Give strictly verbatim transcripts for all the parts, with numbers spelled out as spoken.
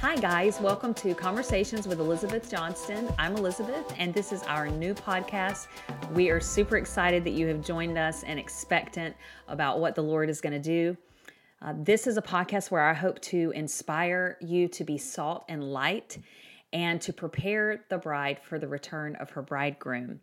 Hi guys, welcome to Conversations with Elizabeth Johnston. I'm Elizabeth, and this is our new podcast. We are super excited that you have joined us and expectant about what the Lord is going to do. Uh, this is a podcast where I hope to inspire you to be salt and light and to prepare the bride for the return of her bridegroom.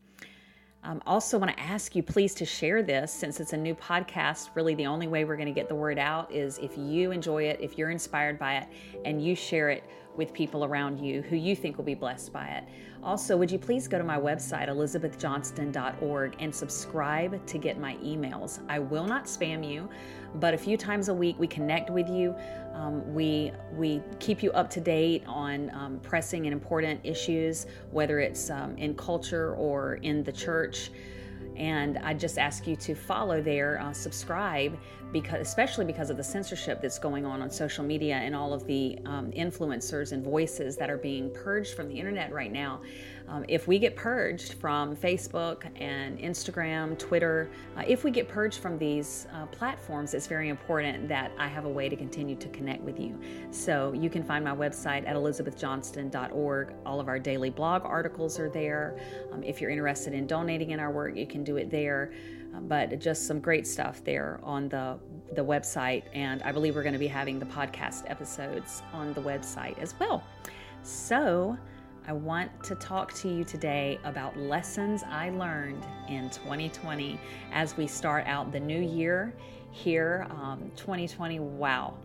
I um, also want to ask you please to share this, since it's a new podcast. Really the only way we're going to get the word out is if you enjoy it, if you're inspired by it, and you share it with people around you who you think will be blessed by it. Also, would you please go to my website, elizabeth johnston dot org, and subscribe to get my emails. I will not spam you, but a few times a week we connect with you. Um, we we keep you up to date on um, pressing and important issues, whether it's um, in culture or in the church. And I just ask you to follow there, uh, subscribe, because especially because of the censorship that's going on on social media and all of the um, influencers and voices that are being purged from the internet right now. Um, if we get purged from Facebook and Instagram, Twitter, uh, if we get purged from these uh, platforms, it's very important that I have a way to continue to connect with you. So you can find my website at elizabeth johnston dot org. All of our daily blog articles are there. Um, if you're interested in donating in our work, you can do it there. But just some great stuff there on the, the website. And I believe we're going to be having the podcast episodes on the website as well. So I want to talk to you today about lessons I learned in twenty twenty as we start out the new year here. Um, twenty twenty, wow,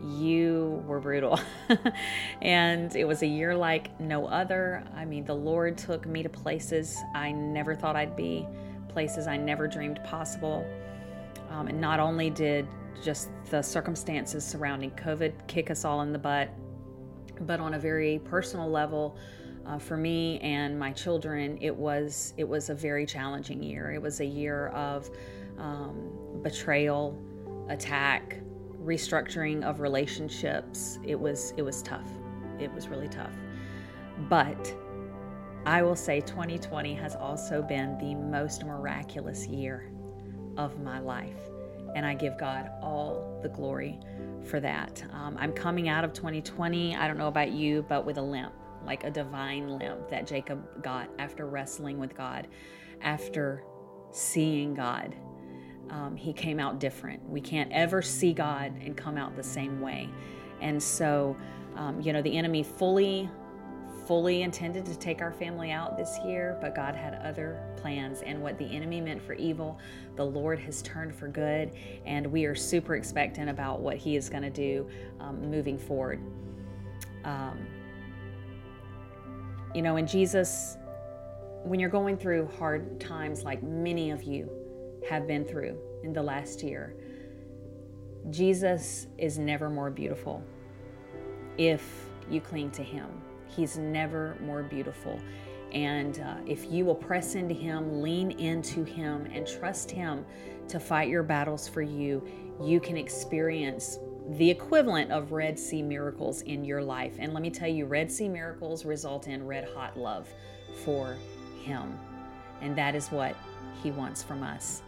you were brutal. And it was a year like no other. I mean, the Lord took me to places I never thought I'd be. Places I never dreamed possible. Um, and not only did just the circumstances surrounding COVID kick us all in the butt, but on a very personal level, uh, for me and my children, it was it was a very challenging year. It was a year of um, betrayal, attack, restructuring of relationships. It was it was tough. It was really tough. But I will say twenty twenty has also been the most miraculous year of my life, and I give God all the glory for that. Um, I'm coming out of twenty twenty, I don't know about you, but with a limp, like a divine limp that Jacob got after wrestling with God, after seeing God. Um, he came out different. We can't ever see God and come out the same way. And so, um, you know, the enemy fully fully intended to take our family out this year, but God had other plans, and what the enemy meant for evil, the Lord has turned for good, and we are super expectant about what he is going to do um, moving forward. Um, you know, and Jesus, when you're going through hard times like many of you have been through in the last year, Jesus is never more beautiful if you cling to him. He's never more beautiful. And uh, if you will press into him, lean into him, and trust him to fight your battles for you, you can experience the equivalent of Red Sea miracles in your life. And let me tell you, Red Sea miracles result in red hot love for him. And that is what he wants from us.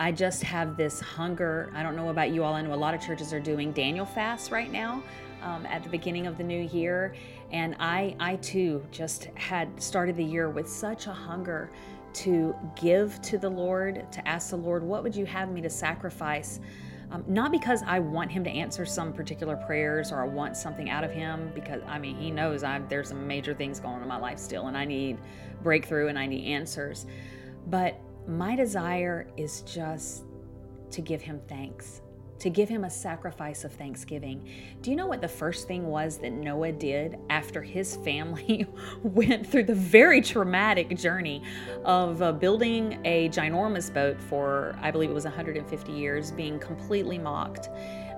I just have this hunger. I don't know about you all. I know a lot of churches are doing Daniel fasts right now. Um, at the beginning of the new year, and I, I too just had started the year with such a hunger to give to the Lord, to ask the Lord, what would you have me to sacrifice? Um, not because I want him to answer some particular prayers or I want something out of him, because I mean, he knows I, there's some major things going on in my life still, and I need breakthrough and I need answers. But my desire is just to give him thanks, to give him a sacrifice of thanksgiving. Do you know what the first thing was that Noah did after his family went through the very traumatic journey of uh, building a ginormous boat for, I believe it was one hundred fifty years, being completely mocked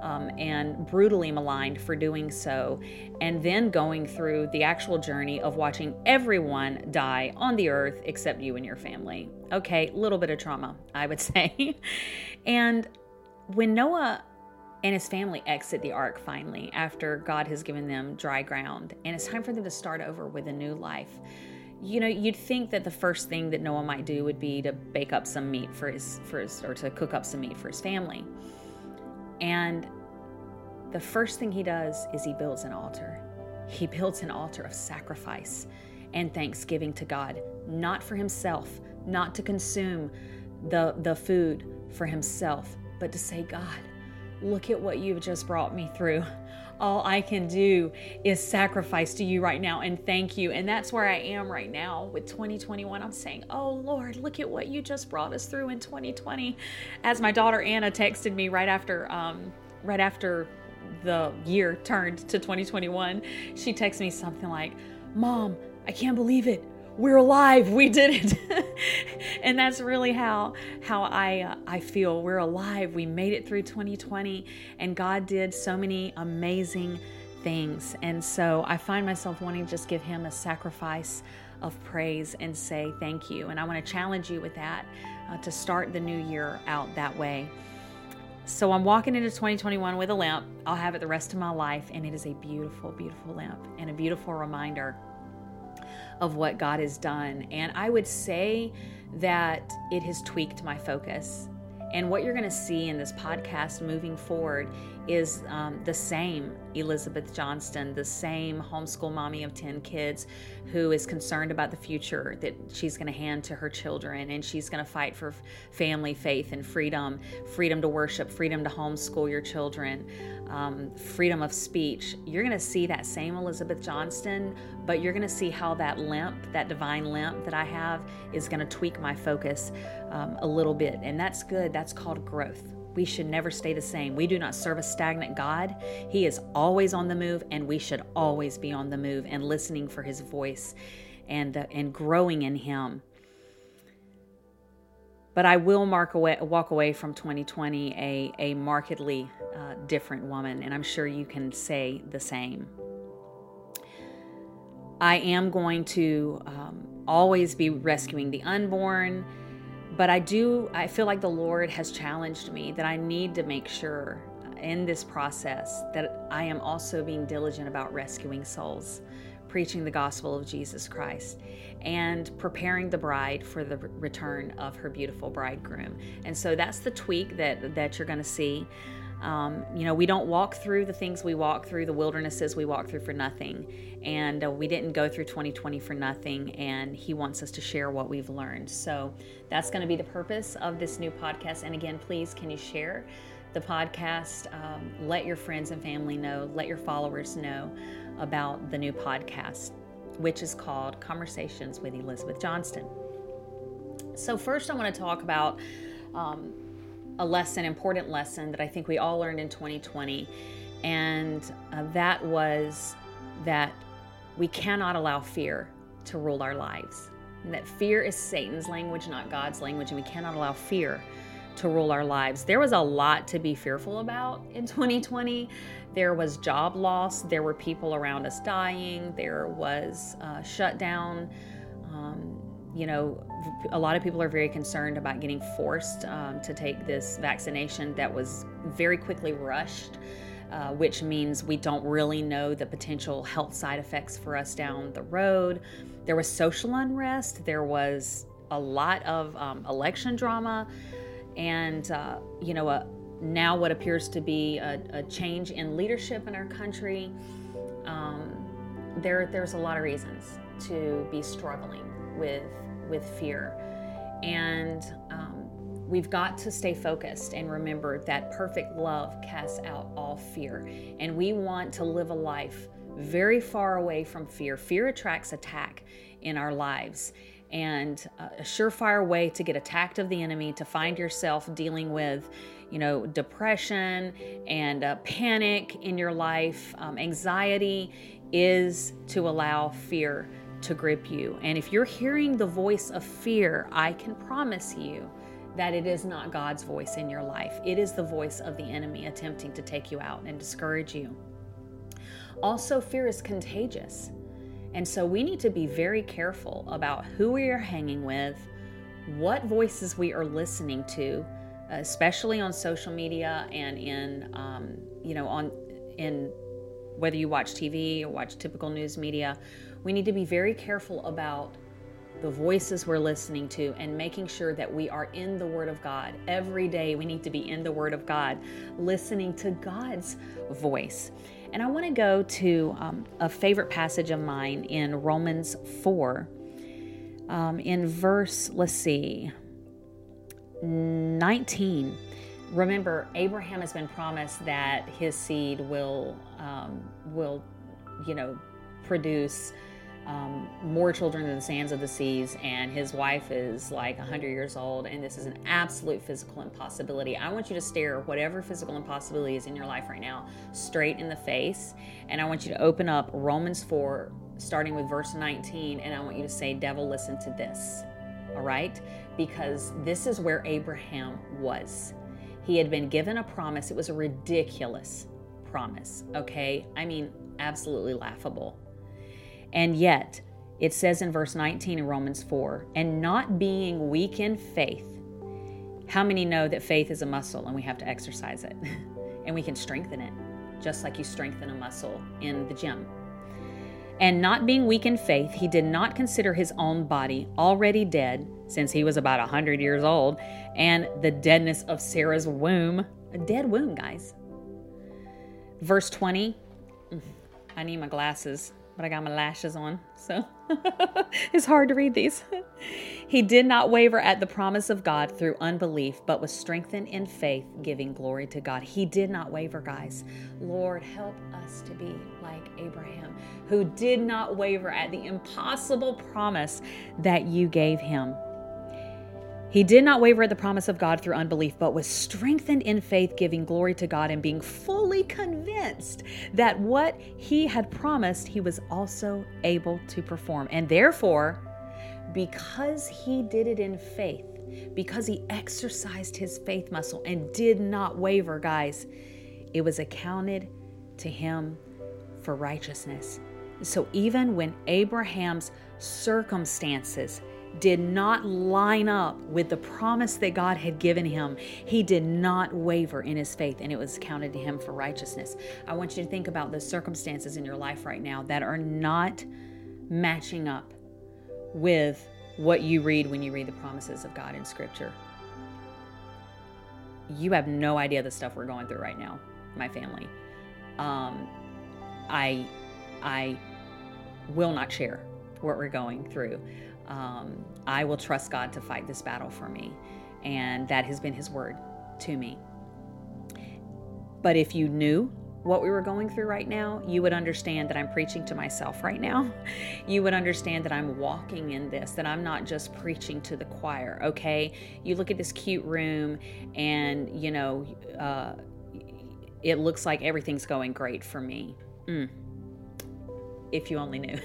um, and brutally maligned for doing so, and then going through the actual journey of watching everyone die on the earth except you and your family? Okay, little bit of trauma, I would say. And when Noah and his family exit the ark finally, after God has given them dry ground, and it's time for them to start over with a new life, you know, you'd think that the first thing that Noah might do would be to bake up some meat for his, for his, or to cook up some meat for his family. And the first thing he does is he builds an altar. He builds an altar of sacrifice and thanksgiving to God, not for himself, not to consume the, the food for himself, but to say, God, look at what you've just brought me through. All I can do is sacrifice to you right now and thank you. And that's where I am right now with twenty twenty-one. I'm saying, oh Lord, look at what you just brought us through in twenty twenty. As my daughter Anna texted me right after, um, right after the year turned to twenty twenty-one, she texted me something like, Mom, I can't believe it. We're alive. We did it. And that's really how how I uh, I feel. We're alive. We made it through twenty twenty, and God did so many amazing things. And so I find myself wanting to just give him a sacrifice of praise and say thank you. And I want to challenge you with that uh, to start the new year out that way. So I'm walking into twenty twenty-one with a limp. I'll have it the rest of my life, and it is a beautiful, beautiful limp and a beautiful reminder of what God has done. And I would say that it has tweaked my focus. And what you're going to see in this podcast moving forward is um, the same Elizabeth Johnston, the same homeschool mommy of ten kids who is concerned about the future that she's going to hand to her children. And she's going to fight for family, faith, and freedom, freedom to worship, freedom to homeschool your children, um, freedom of speech. You're going to see that same Elizabeth Johnston, but you're going to see how that limp, that divine limp that I have, is going to tweak my focus um, a little bit. And that's good. That's called growth. We should never stay the same. We do not serve a stagnant God. He is always on the move, and we should always be on the move and listening for his voice and uh, and growing in him. But I will mark away, walk away from twenty twenty a, a markedly uh, different woman, and I'm sure you can say the same. I am going to um, always be rescuing the unborn, but I do, I feel like the Lord has challenged me that I need to make sure in this process that I am also being diligent about rescuing souls, preaching the gospel of Jesus Christ, and preparing the bride for the return of her beautiful bridegroom. And so that's the tweak that, that you're going to see. Um, you know, we don't walk through the things we walk through, the wildernesses we walk through for nothing. And uh, we didn't go through twenty twenty for nothing. And he wants us to share what we've learned. So that's going to be the purpose of this new podcast. And again, please, can you share the podcast? Um, let your friends and family know, let your followers know about the new podcast, which is called Conversations with Elizabeth Johnston. So first I want to talk about, um, a lesson, important lesson that I think we all learned in twenty twenty. And uh, that was that we cannot allow fear to rule our lives. And that fear is Satan's language, not God's language. And we cannot allow fear to rule our lives. There was a lot to be fearful about in twenty twenty. There was job loss. There were people around us dying. There was uh, shutdown. Um, you know, a lot of people are very concerned about getting forced um, to take this vaccination that was very quickly rushed, uh, which means we don't really know the potential health side effects for us down the road. There was social unrest. There was a lot of um, election drama and, uh, you know, a, now what appears to be a, a change in leadership in our country. Um, there, there's a lot of reasons to be struggling with with fear. And um, we've got to stay focused and remember that perfect love casts out all fear. And we want to live a life very far away from fear. Fear attracts attack in our lives. And uh, a surefire way to get attacked of the enemy, to find yourself dealing with, you know, depression and uh, panic in your life, um, anxiety, is to allow fear to grip you. And if you're hearing the voice of fear, I can promise you that it is not God's voice in your life. It is the voice of the enemy attempting to take you out and discourage you. Also, fear is contagious. And so we need to be very careful about who we are hanging with, what voices we are listening to, especially on social media and in, um, you know, on in whether you watch T V or watch typical news media. We need to be very careful about the voices we're listening to, and making sure that we are in the Word of God. Every day we need to be in the Word of God, listening to God's voice. And I want to go to um, a favorite passage of mine in Romans four, um, in verse, let's see, nineteen. Remember, Abraham has been promised that his seed will, um, will, you know, produce um, more children than the sands of the seas, and his wife is like one hundred years old, and this is an absolute physical impossibility. I want you to stare whatever physical impossibility is in your life right now straight in the face, and I want you to open up Romans four, starting with verse nineteen, and I want you to say, "Devil, listen to this," all right? Because this is where Abraham was. He had been given a promise. It was a ridiculous promise, okay? I mean, absolutely laughable. And yet, it says in verse nineteen in Romans four, "And not being weak in faith." How many know that faith is a muscle and we have to exercise it? And we can strengthen it, just like you strengthen a muscle in the gym. "And not being weak in faith, he did not consider his own body already dead, since he was about one hundred years old, and the deadness of Sarah's womb." A dead womb, guys. Verse twenty. I need my glasses, but I got my lashes on, so it's hard to read these. "He did not waver at the promise of God through unbelief, but was strengthened in faith, giving glory to God." He did not waver, guys. Lord, help us to be like Abraham, who did not waver at the impossible promise that you gave him. "He did not waver at the promise of God through unbelief, but was strengthened in faith, giving glory to God, and being fully convinced that what he had promised, he was also able to perform. And therefore, because he did it in faith, because he exercised his faith muscle and did not waver, guys, it was accounted to him for righteousness." So even when Abraham's circumstances did not line up with the promise that God had given him, he did not waver in his faith, and it was counted to him for righteousness. I want you to think about the circumstances in your life right now that are not matching up with what you read when you read the promises of God in Scripture. You have no idea the stuff we're going through right now, my family. Um, I, I will not share what we're going through. Um, I will trust God to fight this battle for me. And that has been his word to me. But if you knew what we were going through right now, you would understand that I'm preaching to myself right now. You would understand that I'm walking in this, that I'm not just preaching to the choir, okay? You look at this cute room and, you know, uh, it looks like everything's going great for me. Mm. If you only knew.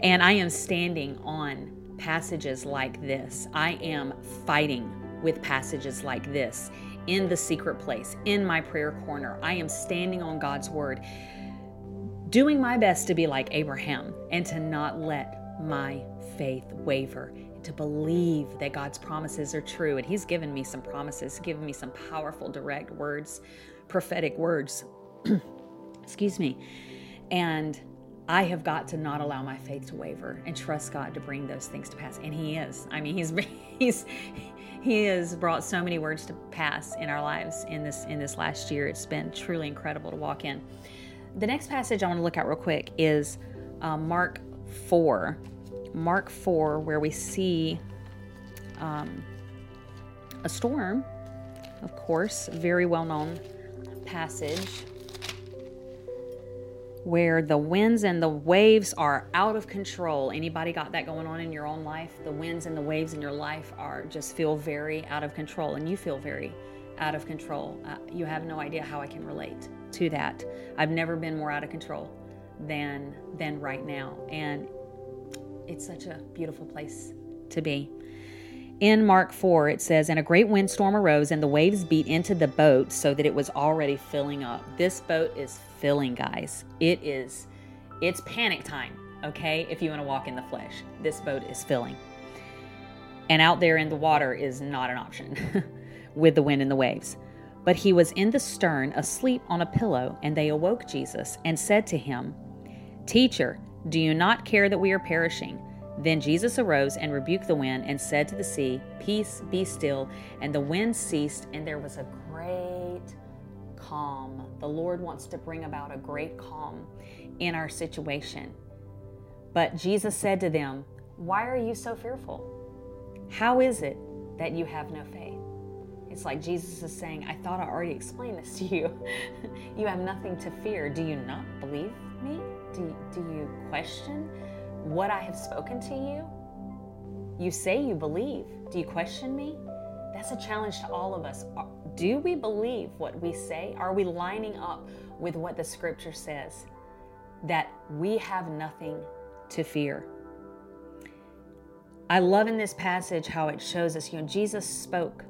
And I am standing on passages like this. I am fighting with passages like this in the secret place, in my prayer corner. I am standing on God's word, doing my best to be like Abraham and to not let my faith waver, to believe that God's promises are true. And he's given me some promises, given me some powerful, direct words, prophetic words. Excuse me. And I have got to not allow my faith to waver and trust God to bring those things to pass. And he is. I mean, he's he's he has brought so many words to pass in our lives in this in this last year. It's been truly incredible to walk in. The next passage I want to look at real quick is uh, Mark four. Mark four, where we see um, a storm, of course, very well-known passage, where the winds and the waves are out of control. Anybody got that going on in your own life? The winds and the waves in your life are just feel very out of control, and you feel very out of control. Uh, you have no idea how I can relate to that. I've never been more out of control than than right now, and it's such a beautiful place to be. In Mark four, it says, "And a great windstorm arose, and the waves beat into the boat so that it was already filling up." This boat is filling, guys. It is, it's panic time, okay? If you want to walk in the flesh, this boat is filling. And out there in the water is not an option with the wind and the waves. "But he was in the stern, asleep on a pillow, and they awoke Jesus and said to him, 'Teacher, do you not care that we are perishing?' Then Jesus arose and rebuked the wind and said to the sea, "Peace, be still." And the wind ceased, and there was a great calm. The Lord wants to bring about a great calm in our situation. But Jesus said to them, "Why are you so fearful? How is it that you have no faith?" It's like Jesus is saying, I thought I already explained this to you. You have nothing to fear. Do you not believe me? Do, do you question what I have spoken to you? You say you believe. Do you question me? That's a challenge to all of us. Do we believe what we say? Are we lining up with what the scripture says? That we have nothing to fear. I love in this passage how it shows us, you know, Jesus spoke.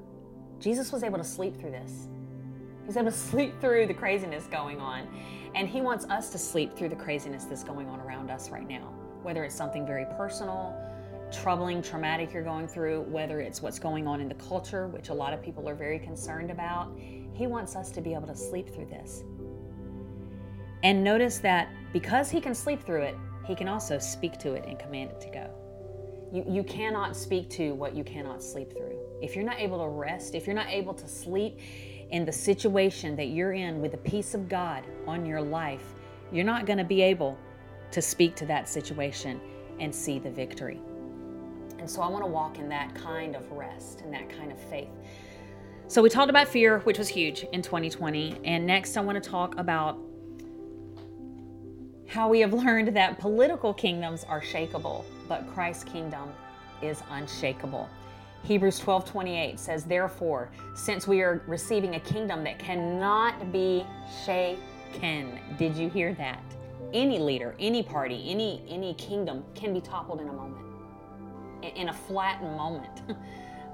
Jesus was able to sleep through this. He was able to sleep through the craziness going on. And he wants us to sleep through the craziness that's going on around us right now. Whether it's something very personal, troubling, traumatic you're going through, whether it's what's going on in the culture, which a lot of people are very concerned about. He wants us to be able to sleep through this. And notice that because he can sleep through it, he can also speak to it and command it to go. You, you cannot speak to what you cannot sleep through. If you're not able to rest, if you're not able to sleep in the situation that you're in with the peace of God on your life, you're not going to be able to speak to that situation and see the victory. And so I want to walk in that kind of rest and that kind of faith. So we talked about fear, which was huge in twenty twenty. And next I want to talk about how we have learned that political kingdoms are shakeable, but Christ's kingdom is unshakable. Hebrews twelve twenty-eight says, "Therefore, since we are receiving a kingdom that cannot be shaken," did you hear that? Any leader, any party, any any kingdom can be toppled in a moment, in a flat moment.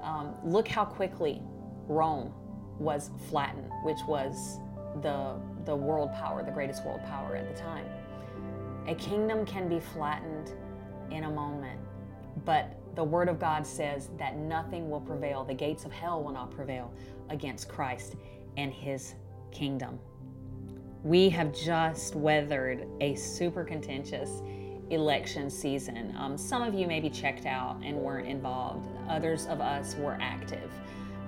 Um, look how quickly Rome was flattened, which was the the world power, the greatest world power at the time. A kingdom can be flattened in a moment, but the Word of God says that nothing will prevail. The gates of hell will not prevail against Christ and His kingdom. We have just weathered a super contentious election season. Um, some of you maybe checked out and weren't involved. Others of us were active.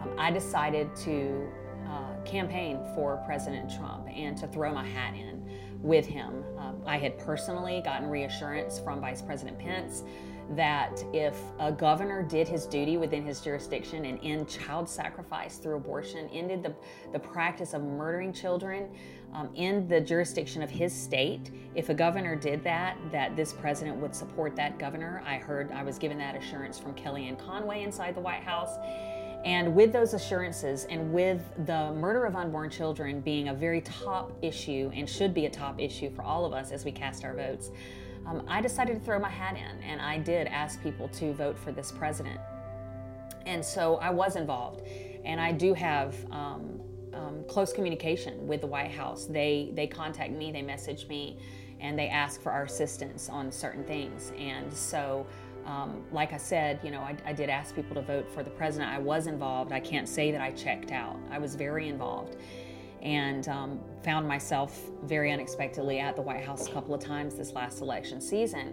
Um, I decided to uh, campaign for President Trump and to throw my hat in with him. Uh, I had personally gotten reassurance from Vice President Pence that if a governor did his duty within his jurisdiction and end child sacrifice through abortion, ended the, the practice of murdering children um, in the jurisdiction of his state, if a governor did that, that this president would support that governor. I heard, I was given that assurance from Kellyanne Conway inside the White House. And with those assurances and with the murder of unborn children being a very top issue and should be a top issue for all of us as we cast our votes, um, I decided to throw my hat in, and I did ask people to vote for this president. And so I was involved, and I do have um, um, close communication with the White House. They, they contact me, they message me, and they ask for our assistance on certain things. And so Um, like I said, you know, I, I did ask people to vote for the president. I was involved. I can't say that I checked out. I was very involved and um, found myself very unexpectedly at the White House a couple of times this last election season.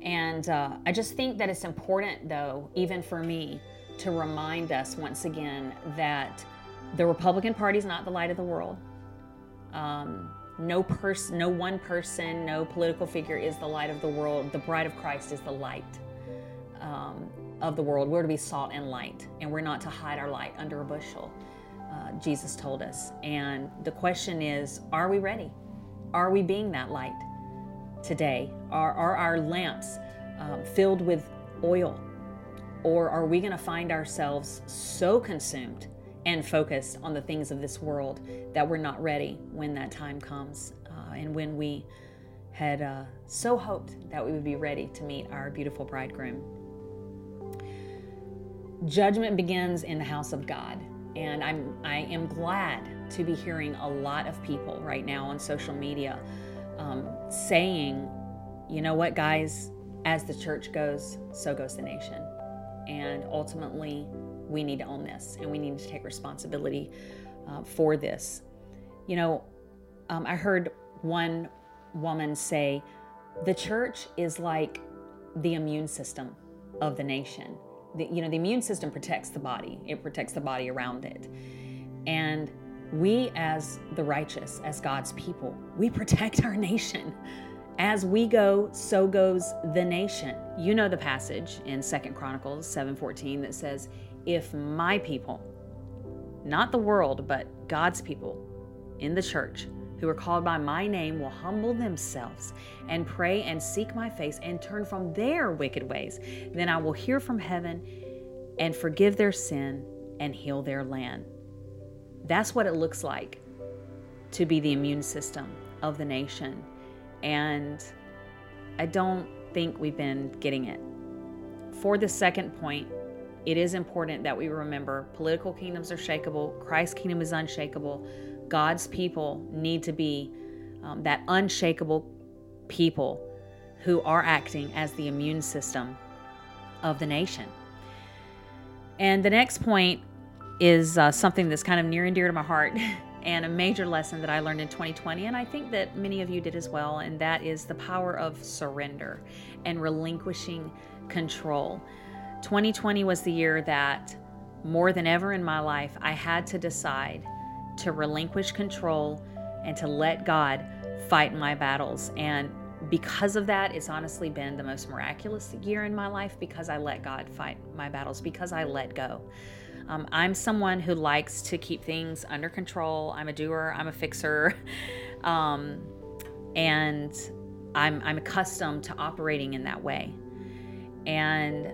And uh, I just think that it's important, though, even for me, to remind us once again that the Republican Party is not the light of the world. Um, No person, no one person, no political figure is the light of the world. The bride of Christ is the light um, of the world. We're to be salt and light, and we're not to hide our light under a bushel, uh, Jesus told us. And the question is, are we ready? Are we being that light today? Are, are our lamps um, filled with oil? Or are we going to find ourselves so consumed and focused on the things of this world that we're not ready when that time comes, uh, and when we had uh, so hoped that we would be ready to meet our beautiful bridegroom. Judgment begins in the house of God, and I'm I am glad to be hearing a lot of people right now on social media um, saying, you know what, guys, as the church goes, so goes the nation, and ultimately, we need to own this, and we need to take responsibility uh, for this. You know, um, I heard one woman say, the church is like the immune system of the nation. The, you know, the immune system protects the body. It protects the body around it. And we as the righteous, as God's people, we protect our nation. As we go, so goes the nation. You know the passage in Second Chronicles seven fourteen that says, if my people, not the world, but God's people in the church, who are called by my name, will humble themselves and pray and seek my face and turn from their wicked ways, then I will hear from heaven and forgive their sin and heal their land. That's what it looks like to be the immune system of the nation. And I don't think we've been getting it. For the second point, it is important that we remember political kingdoms are shakeable, Christ's kingdom is unshakable. God's people need to be um, that unshakable people who are acting as the immune system of the nation. And the next point is uh, something that's kind of near and dear to my heart and a major lesson that I learned in twenty twenty, and I think that many of you did as well, and that is the power of surrender and relinquishing control. twenty twenty was the year that more than ever in my life, I had to decide to relinquish control and to let God fight my battles. And because of that, it's honestly been the most miraculous year in my life, because I let God fight my battles, because I let go. Um, I'm someone who likes to keep things under control. I'm a doer, I'm a fixer. Um, and I'm, I'm accustomed to operating in that way. And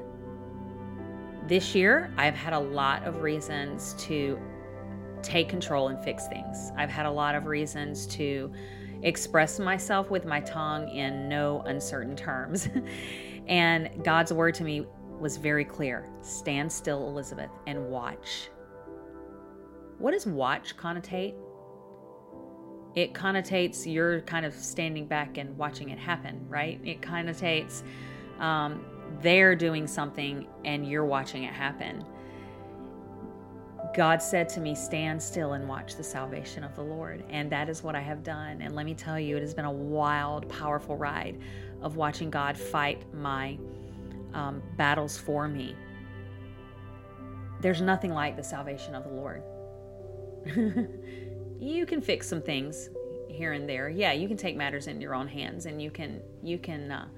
this year, I've had a lot of reasons to take control and fix things. I've had a lot of reasons to express myself with my tongue in no uncertain terms. And God's word to me was very clear. Stand still, Elizabeth, and watch. What does watch connotate? It connotates you're kind of standing back and watching it happen, right? It connotates um, they're doing something and you're watching it happen. God said to me, stand still and watch the salvation of the Lord. And that is what I have done. And let me tell you, it has been a wild, powerful ride of watching God fight my um, battles for me. There's nothing like the salvation of the Lord. You can fix some things here and there. Yeah, you can take matters into your own hands, and you can, you can, uh,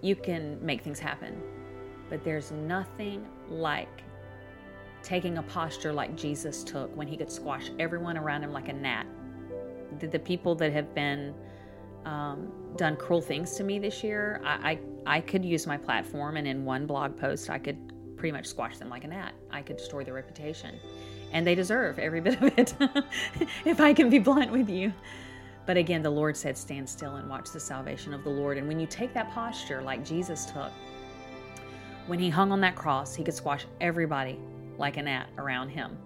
you can make things happen. But there's nothing like taking a posture like Jesus took when he could squash everyone around him like a gnat. The, the people that have been um, done cruel things to me this year, I, I I could use my platform, and in one blog post, I could pretty much squash them like a gnat. I could destroy their reputation, and they deserve every bit of it, if I can be blunt with you. But again, the Lord said, stand still and watch the salvation of the Lord. And when you take that posture like Jesus took, when he hung on that cross, he could squash everybody like a gnat around him.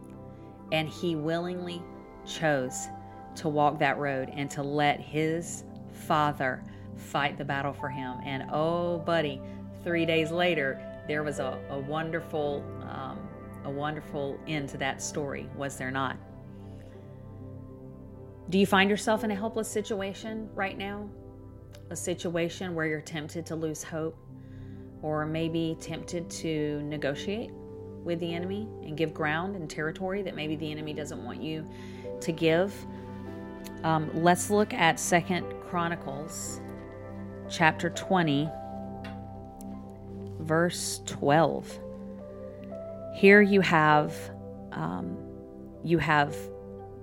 And he willingly chose to walk that road and to let his father fight the battle for him. And oh, buddy, three days later, there was a, a wonderful, um, a wonderful end to that story, was there not? Do you find yourself in a helpless situation right now? A situation where you're tempted to lose hope, or maybe tempted to negotiate with the enemy and give ground and territory that maybe the enemy doesn't want you to give? Um, let's look at Second Chronicles chapter twenty, verse twelve. Here you have, um, you have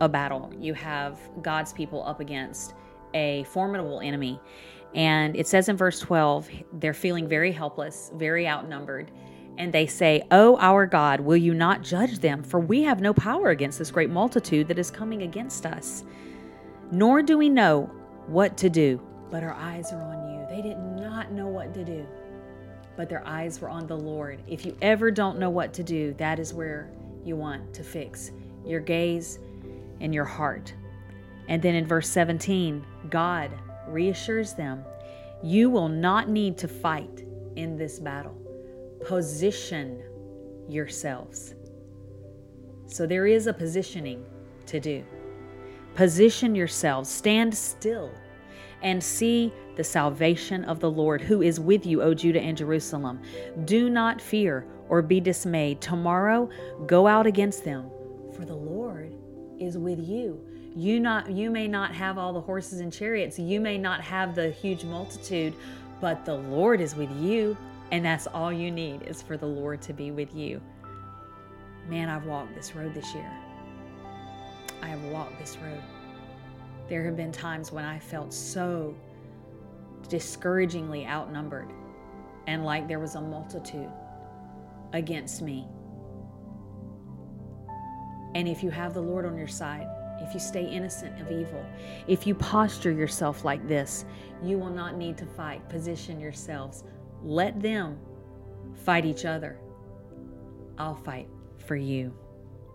a battle. You have God's people up against a formidable enemy. And it says in verse twelve, they're feeling very helpless, very outnumbered. And they say, "O our God, will you not judge them? For we have no power against this great multitude that is coming against us. Nor do we know what to do, but our eyes are on you." They did not know what to do, but their eyes were on the Lord. If you ever don't know what to do, that is where you want to fix your gaze and your heart. And then in verse seventeen, God reassures them, "You will not need to fight in this battle. Position yourselves." So there is a positioning to do. Position yourselves. Stand still and see the salvation of the Lord, who is with you, O Judah and Jerusalem. Do not fear or be dismayed. Tomorrow, go out against them, for the Lord is with you. You not, you may not have all the horses and chariots. You may not have the huge multitude, but the Lord is with you. And that's all you need, is for the Lord to be with you. Man, I've walked this road this year. I have walked this road. There have been times when I felt so discouragingly outnumbered and like there was a multitude against me. And if you have the Lord on your side, if you stay innocent of evil, if you posture yourself like this, you will not need to fight. Position yourselves. Let them fight each other. I'll fight for you.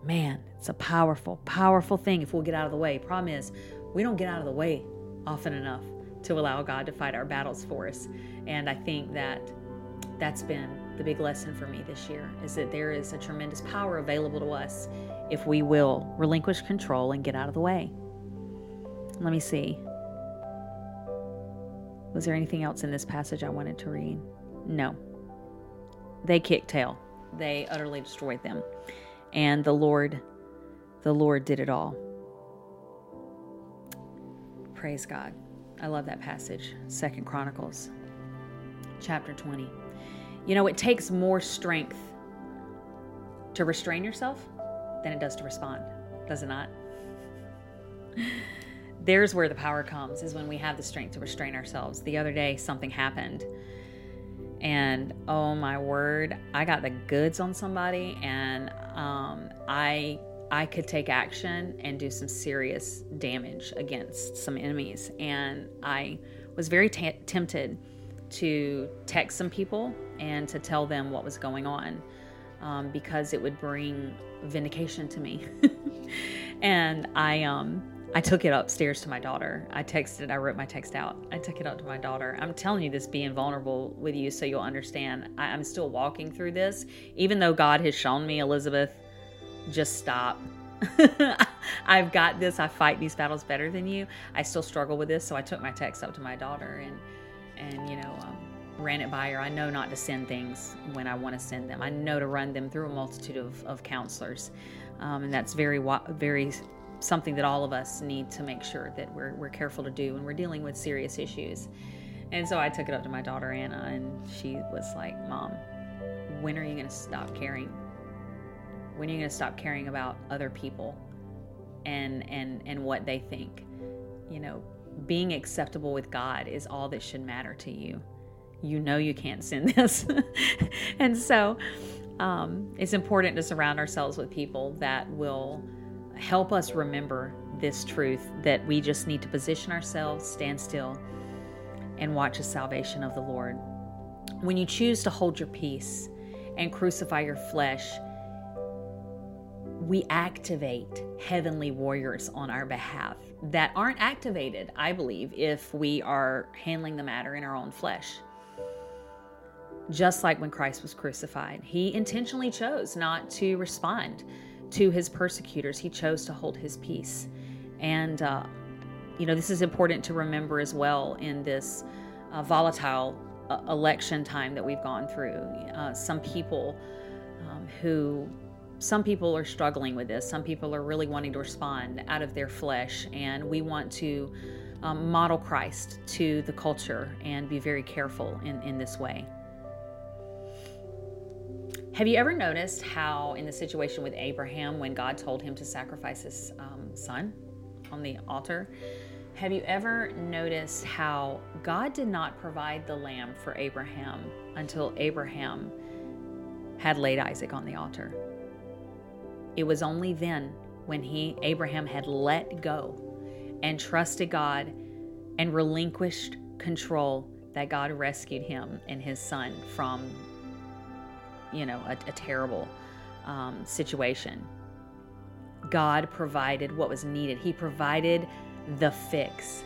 Man, it's a powerful, powerful thing if we'll get out of the way. Problem is, we don't get out of the way often enough to allow God to fight our battles for us. And I think that that's been the big lesson for me this year, is that there is a tremendous power available to us if we will relinquish control and get out of the way. Let me see. Was there anything else in this passage I wanted to read? No. They kicked tail. They utterly destroyed them. And the Lord, the Lord did it all. Praise God. I love that passage. Second Chronicles, chapter twenty. You know, it takes more strength to restrain yourself than it does to respond, does it not? There's where the power comes, is when we have the strength to restrain ourselves. The other day, something happened. And oh my word, I got the goods on somebody, and um, I I could take action and do some serious damage against some enemies. And I was very t- tempted to text some people and to tell them what was going on, um, because it would bring vindication to me. And I um I took it upstairs to my daughter. I texted, I wrote my text out. I took it up to my daughter. I'm telling you this, being vulnerable with you so you'll understand. I, I'm still walking through this, even though God has shown me, Elizabeth, just stop. I've got this. I fight these battles better than you. I still struggle with this. So I took my text up to my daughter and, and you know, um, ran it by her. I know not to send things when I want to send them. I know to run them through a multitude of, of counselors. Um, and that's very, very... something that all of us need to make sure that we're we're careful to do when we're dealing with serious issues. And so I took it up to my daughter, Anna, and she was like, Mom, when are you going to stop caring? When are you going to stop caring about other people and, and, and what they think? You know, being acceptable with God is all that should matter to you. You know you can't sin this. And so um, it's important to surround ourselves with people that will help us remember this truth, that we just need to position ourselves, stand still, and watch the salvation of the Lord. When you choose to hold your peace and crucify your flesh, we activate heavenly warriors on our behalf that aren't activated, I believe, if we are handling the matter in our own flesh. Just like when Christ was crucified, he intentionally chose not to respond to his persecutors. He chose to hold his peace. And, uh, you know, this is important to remember as well in this uh, volatile uh, election time that we've gone through. Uh, some people um, who, some people are struggling with this. Some people are really wanting to respond out of their flesh. And we want to um, model Christ to the culture and be very careful in, in this way. Have you ever noticed how in the situation with Abraham, when God told him to sacrifice his um, son on the altar, have you ever noticed how God did not provide the lamb for Abraham until Abraham had laid Isaac on the altar? It was only then, when he, Abraham had let go and trusted God and relinquished control, that God rescued him and his son from you know, a, a terrible um, situation. God provided what was needed. He provided the fix.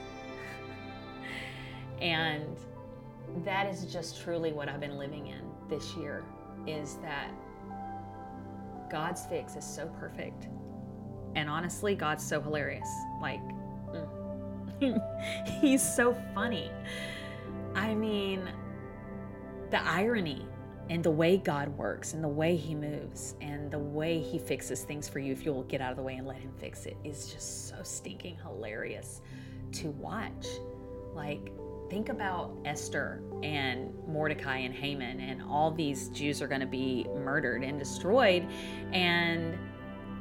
And that is just truly what I've been living in this year, is that God's fix is so perfect. And honestly, God's so hilarious. Like, mm. mean, he's so funny. I mean, the irony and the way God works and the way he moves and the way he fixes things for you, if you'll get out of the way and let him fix it, is just so stinking hilarious to watch. Like, think about Esther and Mordecai and Haman, and all these Jews are going to be murdered and destroyed. And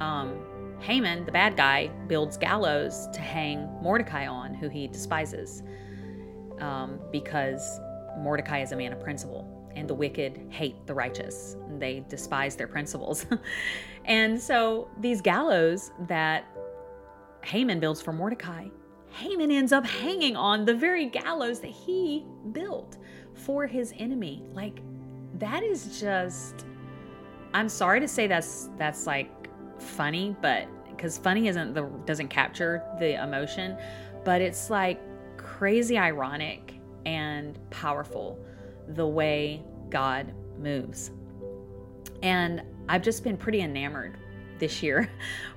um, Haman, the bad guy, builds gallows to hang Mordecai on, who he despises, um, because Mordecai is a man of principle, and the wicked hate the righteous. They despise their principles. And so these gallows that Haman builds for Mordecai, Haman ends up hanging on the very gallows that he built for his enemy. Like, that is just, I'm sorry to say that's, that's like funny, but because funny isn't the, doesn't capture the emotion, but it's like crazy ironic and powerful the way God moves. And I've just been pretty enamored this year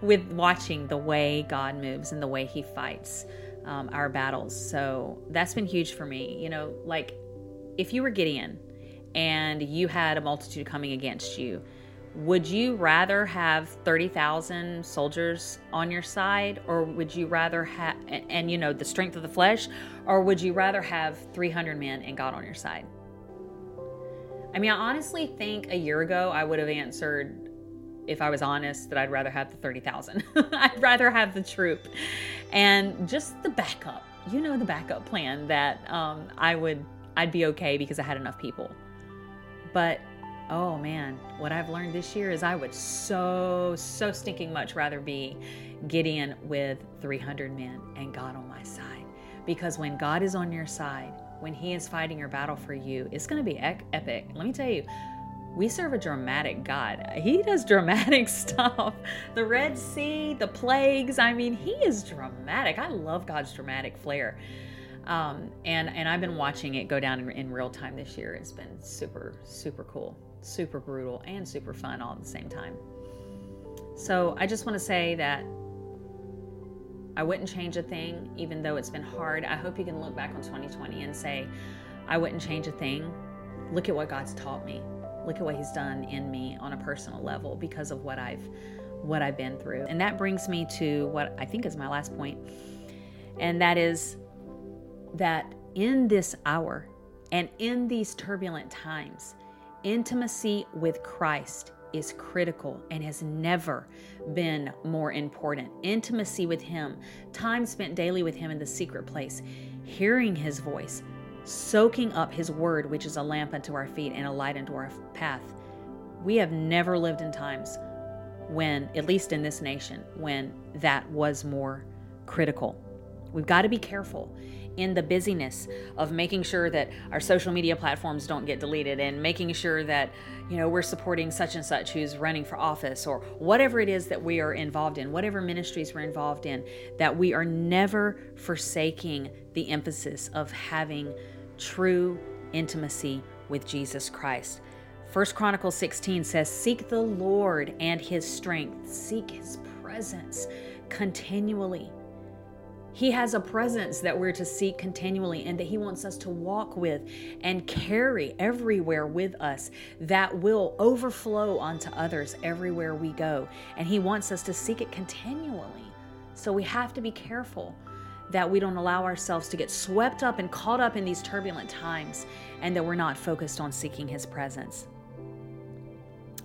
with watching the way God moves and the way he fights Um, our battles. So that's been huge for me. You know, like if you were Gideon and you had a multitude coming against you, would you rather have thirty thousand soldiers on your side, or would you rather have, and, and you know, the strength of the flesh, or would you rather have three hundred men and God on your side? I mean, I honestly think a year ago I would have answered, if I was honest, that I'd rather have the thirty thousand. I'd rather have the troop and just the backup, you know, the backup plan that um, I would, I'd be okay because I had enough people. But, oh man, what I've learned this year is I would so, so stinking much rather be Gideon with three hundred men and God on my side. Because when God is on your side, when he is fighting your battle for you, it's going to be epic. Let me tell you, we serve a dramatic God. He does dramatic stuff. The Red Sea, the plagues. I mean, he is dramatic. I love God's dramatic flair. Um, and, and I've been watching it go down in, in real time this year. It's been super, super cool, super brutal, and super fun all at the same time. So I just want to say that I wouldn't change a thing, even though it's been hard. I hope you can look back on twenty twenty and say, I wouldn't change a thing. Look at what God's taught me. Look at what he's done in me on a personal level because of what I've what I've been through. And that brings me to what I think is my last point. And that is that in this hour and in these turbulent times, intimacy with Christ is critical and has never been more important. Intimacy with him, time spent daily with him in the secret place, hearing his voice, soaking up his word, which is a lamp unto our feet and a light unto our path. We have never lived in times when, at least in this nation, when that was more critical. We've got to be careful in the busyness of making sure that our social media platforms don't get deleted, and making sure that, you know, we're supporting such and such who's running for office, or whatever it is that we are involved in, whatever ministries we're involved in, that we are never forsaking the emphasis of having true intimacy with Jesus Christ. First Chronicles sixteen says, seek the Lord and his strength. Seek his presence continually. He has a presence that we're to seek continually, and that he wants us to walk with and carry everywhere with us, that will overflow onto others everywhere we go. And he wants us to seek it continually. So we have to be careful that we don't allow ourselves to get swept up and caught up in these turbulent times, and that we're not focused on seeking his presence.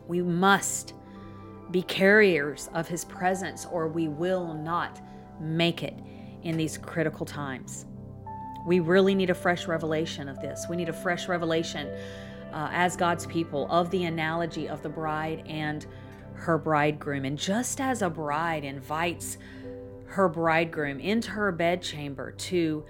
We must be carriers of his presence, or we will not make it in these critical times. We really need a fresh revelation of this. We need a fresh revelation uh, as God's people of the analogy of the bride and her bridegroom. And just as a bride invites her bridegroom into her bedchamber to,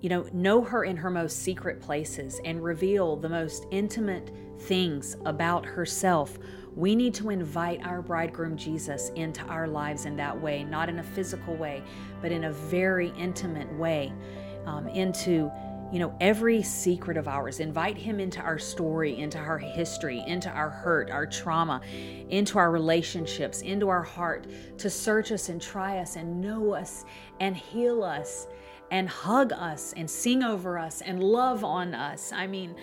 you know, know her in her most secret places and reveal the most intimate things about herself, we need to invite our bridegroom Jesus into our lives in that way, not in a physical way, but in a very intimate way, um, into, you know, every secret of ours. Invite him into our story, into our history, into our hurt, our trauma, into our relationships, into our heart, to search us and try us and know us and heal us and hug us and sing over us and love on us. I mean,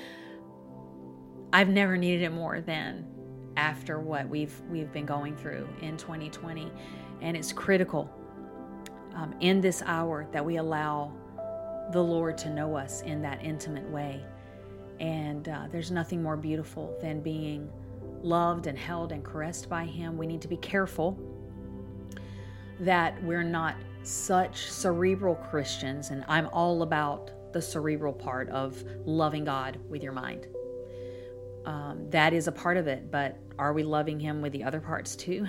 I've never needed it more than after what we've we've been going through in twenty twenty. And it's critical um, in this hour that we allow the Lord to know us in that intimate way. And uh, there's nothing more beautiful than being loved and held and caressed by Him. We need to be careful that we're not such cerebral Christians, and I'm all about the cerebral part of loving God with your mind. Um, that is a part of it, but are we loving Him with the other parts too?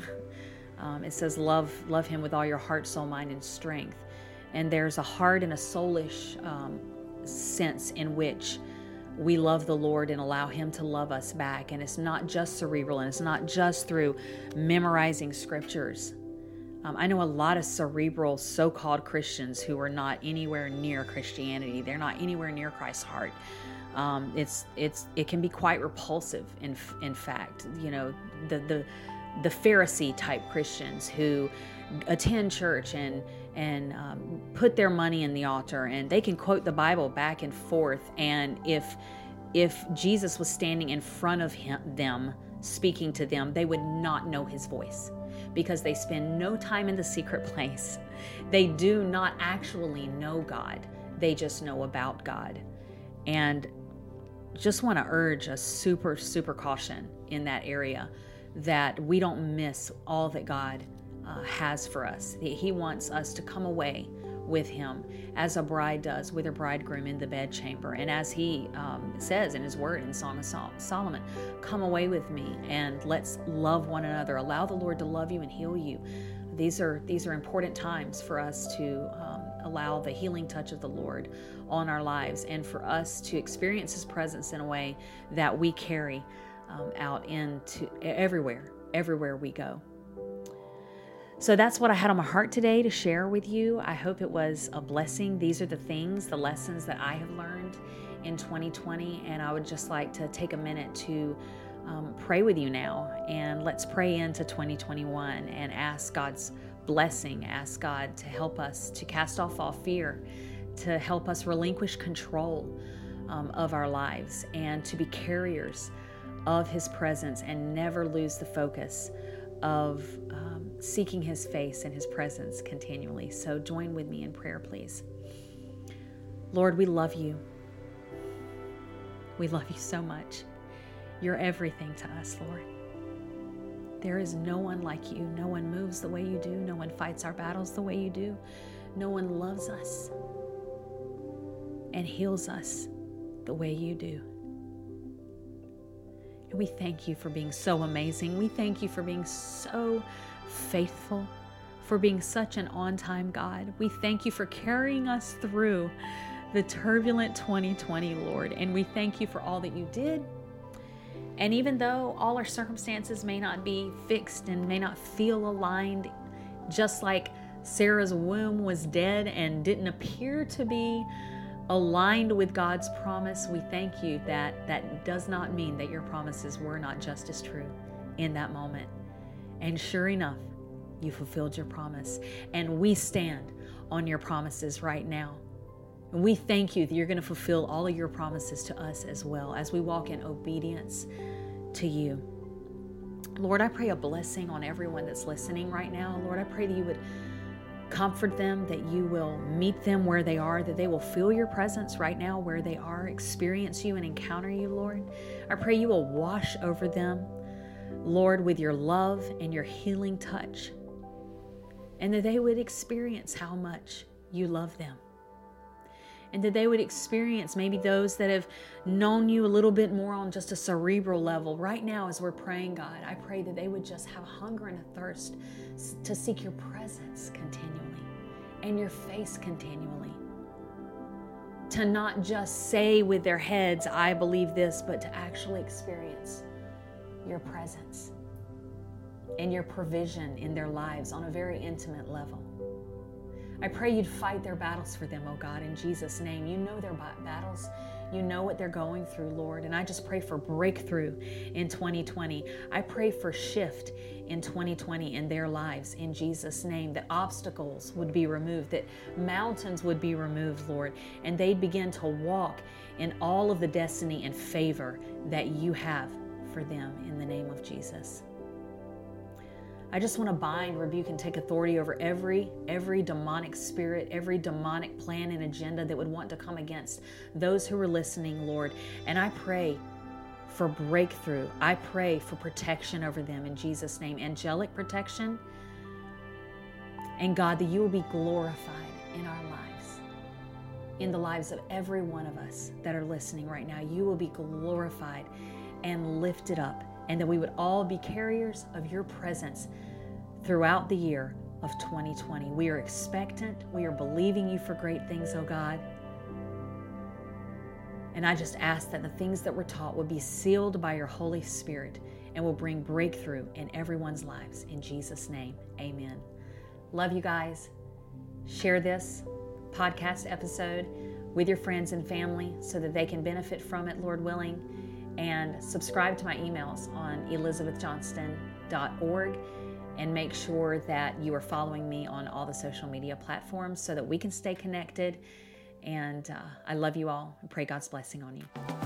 Um, it says love love Him with all your heart, soul, mind, and strength. And there's a heart and a soulish um, sense in which we love the Lord and allow Him to love us back. And it's not just cerebral, and it's not just through memorizing scriptures. Um, I know a lot of cerebral so-called Christians who are not anywhere near Christianity. They're not anywhere near Christ's heart. Um, it's it's it can be quite repulsive. In in fact, you know, the the the Pharisee type Christians who attend church and and um, put their money in the altar, and they can quote the Bible back and forth. And if if Jesus was standing in front of him, them speaking to them, they would not know His voice, because they spend no time in the secret place. They do not actually know God. They just know about God. And just want to urge a super, super caution in that area, that we don't miss all that God uh, has for us. He wants us to come away with Him as a bride does with her bridegroom in the bedchamber. And as He um, says in His word in Song of Sol- Solomon, come away with me and let's love one another. Allow the Lord to love you and heal you. These are these are important times for us to um, allow the healing touch of the Lord on our lives, and for us to experience His presence in a way that we carry um, out into everywhere, everywhere we go. So that's what I had on my heart today to share with you. I hope it was a blessing. These are the things, the lessons that I have learned in twenty twenty, and I would just like to take a minute to um, pray with you now, and let's pray into twenty twenty-one and ask God's blessing, ask God to help us to cast off all fear, to help us relinquish control um, of our lives, and to be carriers of His presence and never lose the focus of um, seeking His face and His presence continually. So join with me in prayer, please. Lord, we love you. We love you so much. You're everything to us, Lord. There is no one like you. No one moves the way you do. No one fights our battles the way you do. No one loves us and heals us the way you do. We thank you for being so amazing. We thank you for being so faithful, for being such an on-time God. We thank you for carrying us through the turbulent twenty twenty, Lord. And we thank you for all that you did. And even though all our circumstances may not be fixed and may not feel aligned, just like Sarah's womb was dead and didn't appear to be aligned with God's promise, we thank you that that does not mean that your promises were not just as true in that moment. And sure enough, you fulfilled your promise. And we stand on your promises right now. And we thank you that you're going to fulfill all of your promises to us as well as we walk in obedience to you. Lord, I pray a blessing on everyone that's listening right now. Lord, I pray that you would comfort them, that you will meet them where they are, that they will feel your presence right now where they are, experience you and encounter you, Lord. I pray you will wash over them, Lord, with your love and your healing touch, and that they would experience how much you love them. And that they would experience, maybe those that have known you a little bit more on just a cerebral level right now as we're praying, God, I pray that they would just have a hunger and a thirst to seek your presence continually and your face continually. To not just say with their heads, I believe this, but to actually experience your presence and your provision in their lives on a very intimate level. I pray you'd fight their battles for them, oh God, in Jesus' name. You know their battles. You know what they're going through, Lord. And I just pray for breakthrough in twenty twenty. I pray for shift in twenty twenty in their lives, in Jesus' name, that obstacles would be removed, that mountains would be removed, Lord, and they'd begin to walk in all of the destiny and favor that you have for them in the name of Jesus. I just want to bind, rebuke, and take authority over every every demonic spirit, every demonic plan and agenda that would want to come against those who are listening, Lord. And I pray for breakthrough. I pray for protection over them in Jesus' name, angelic protection. And God, that you will be glorified in our lives, in the lives of every one of us that are listening right now. You will be glorified and lifted up, and that we would all be carriers of your presence throughout the year of twenty twenty. We are expectant. We are believing you for great things, oh God. And I just ask that the things that we're taught will be sealed by your Holy Spirit and will bring breakthrough in everyone's lives. In Jesus' name, amen. Love you guys. Share this podcast episode with your friends and family so that they can benefit from it, Lord willing. And subscribe to my emails on elizabeth johnston dot org, and make sure that you are following me on all the social media platforms so that we can stay connected. And uh, I love you all and pray God's blessing on you.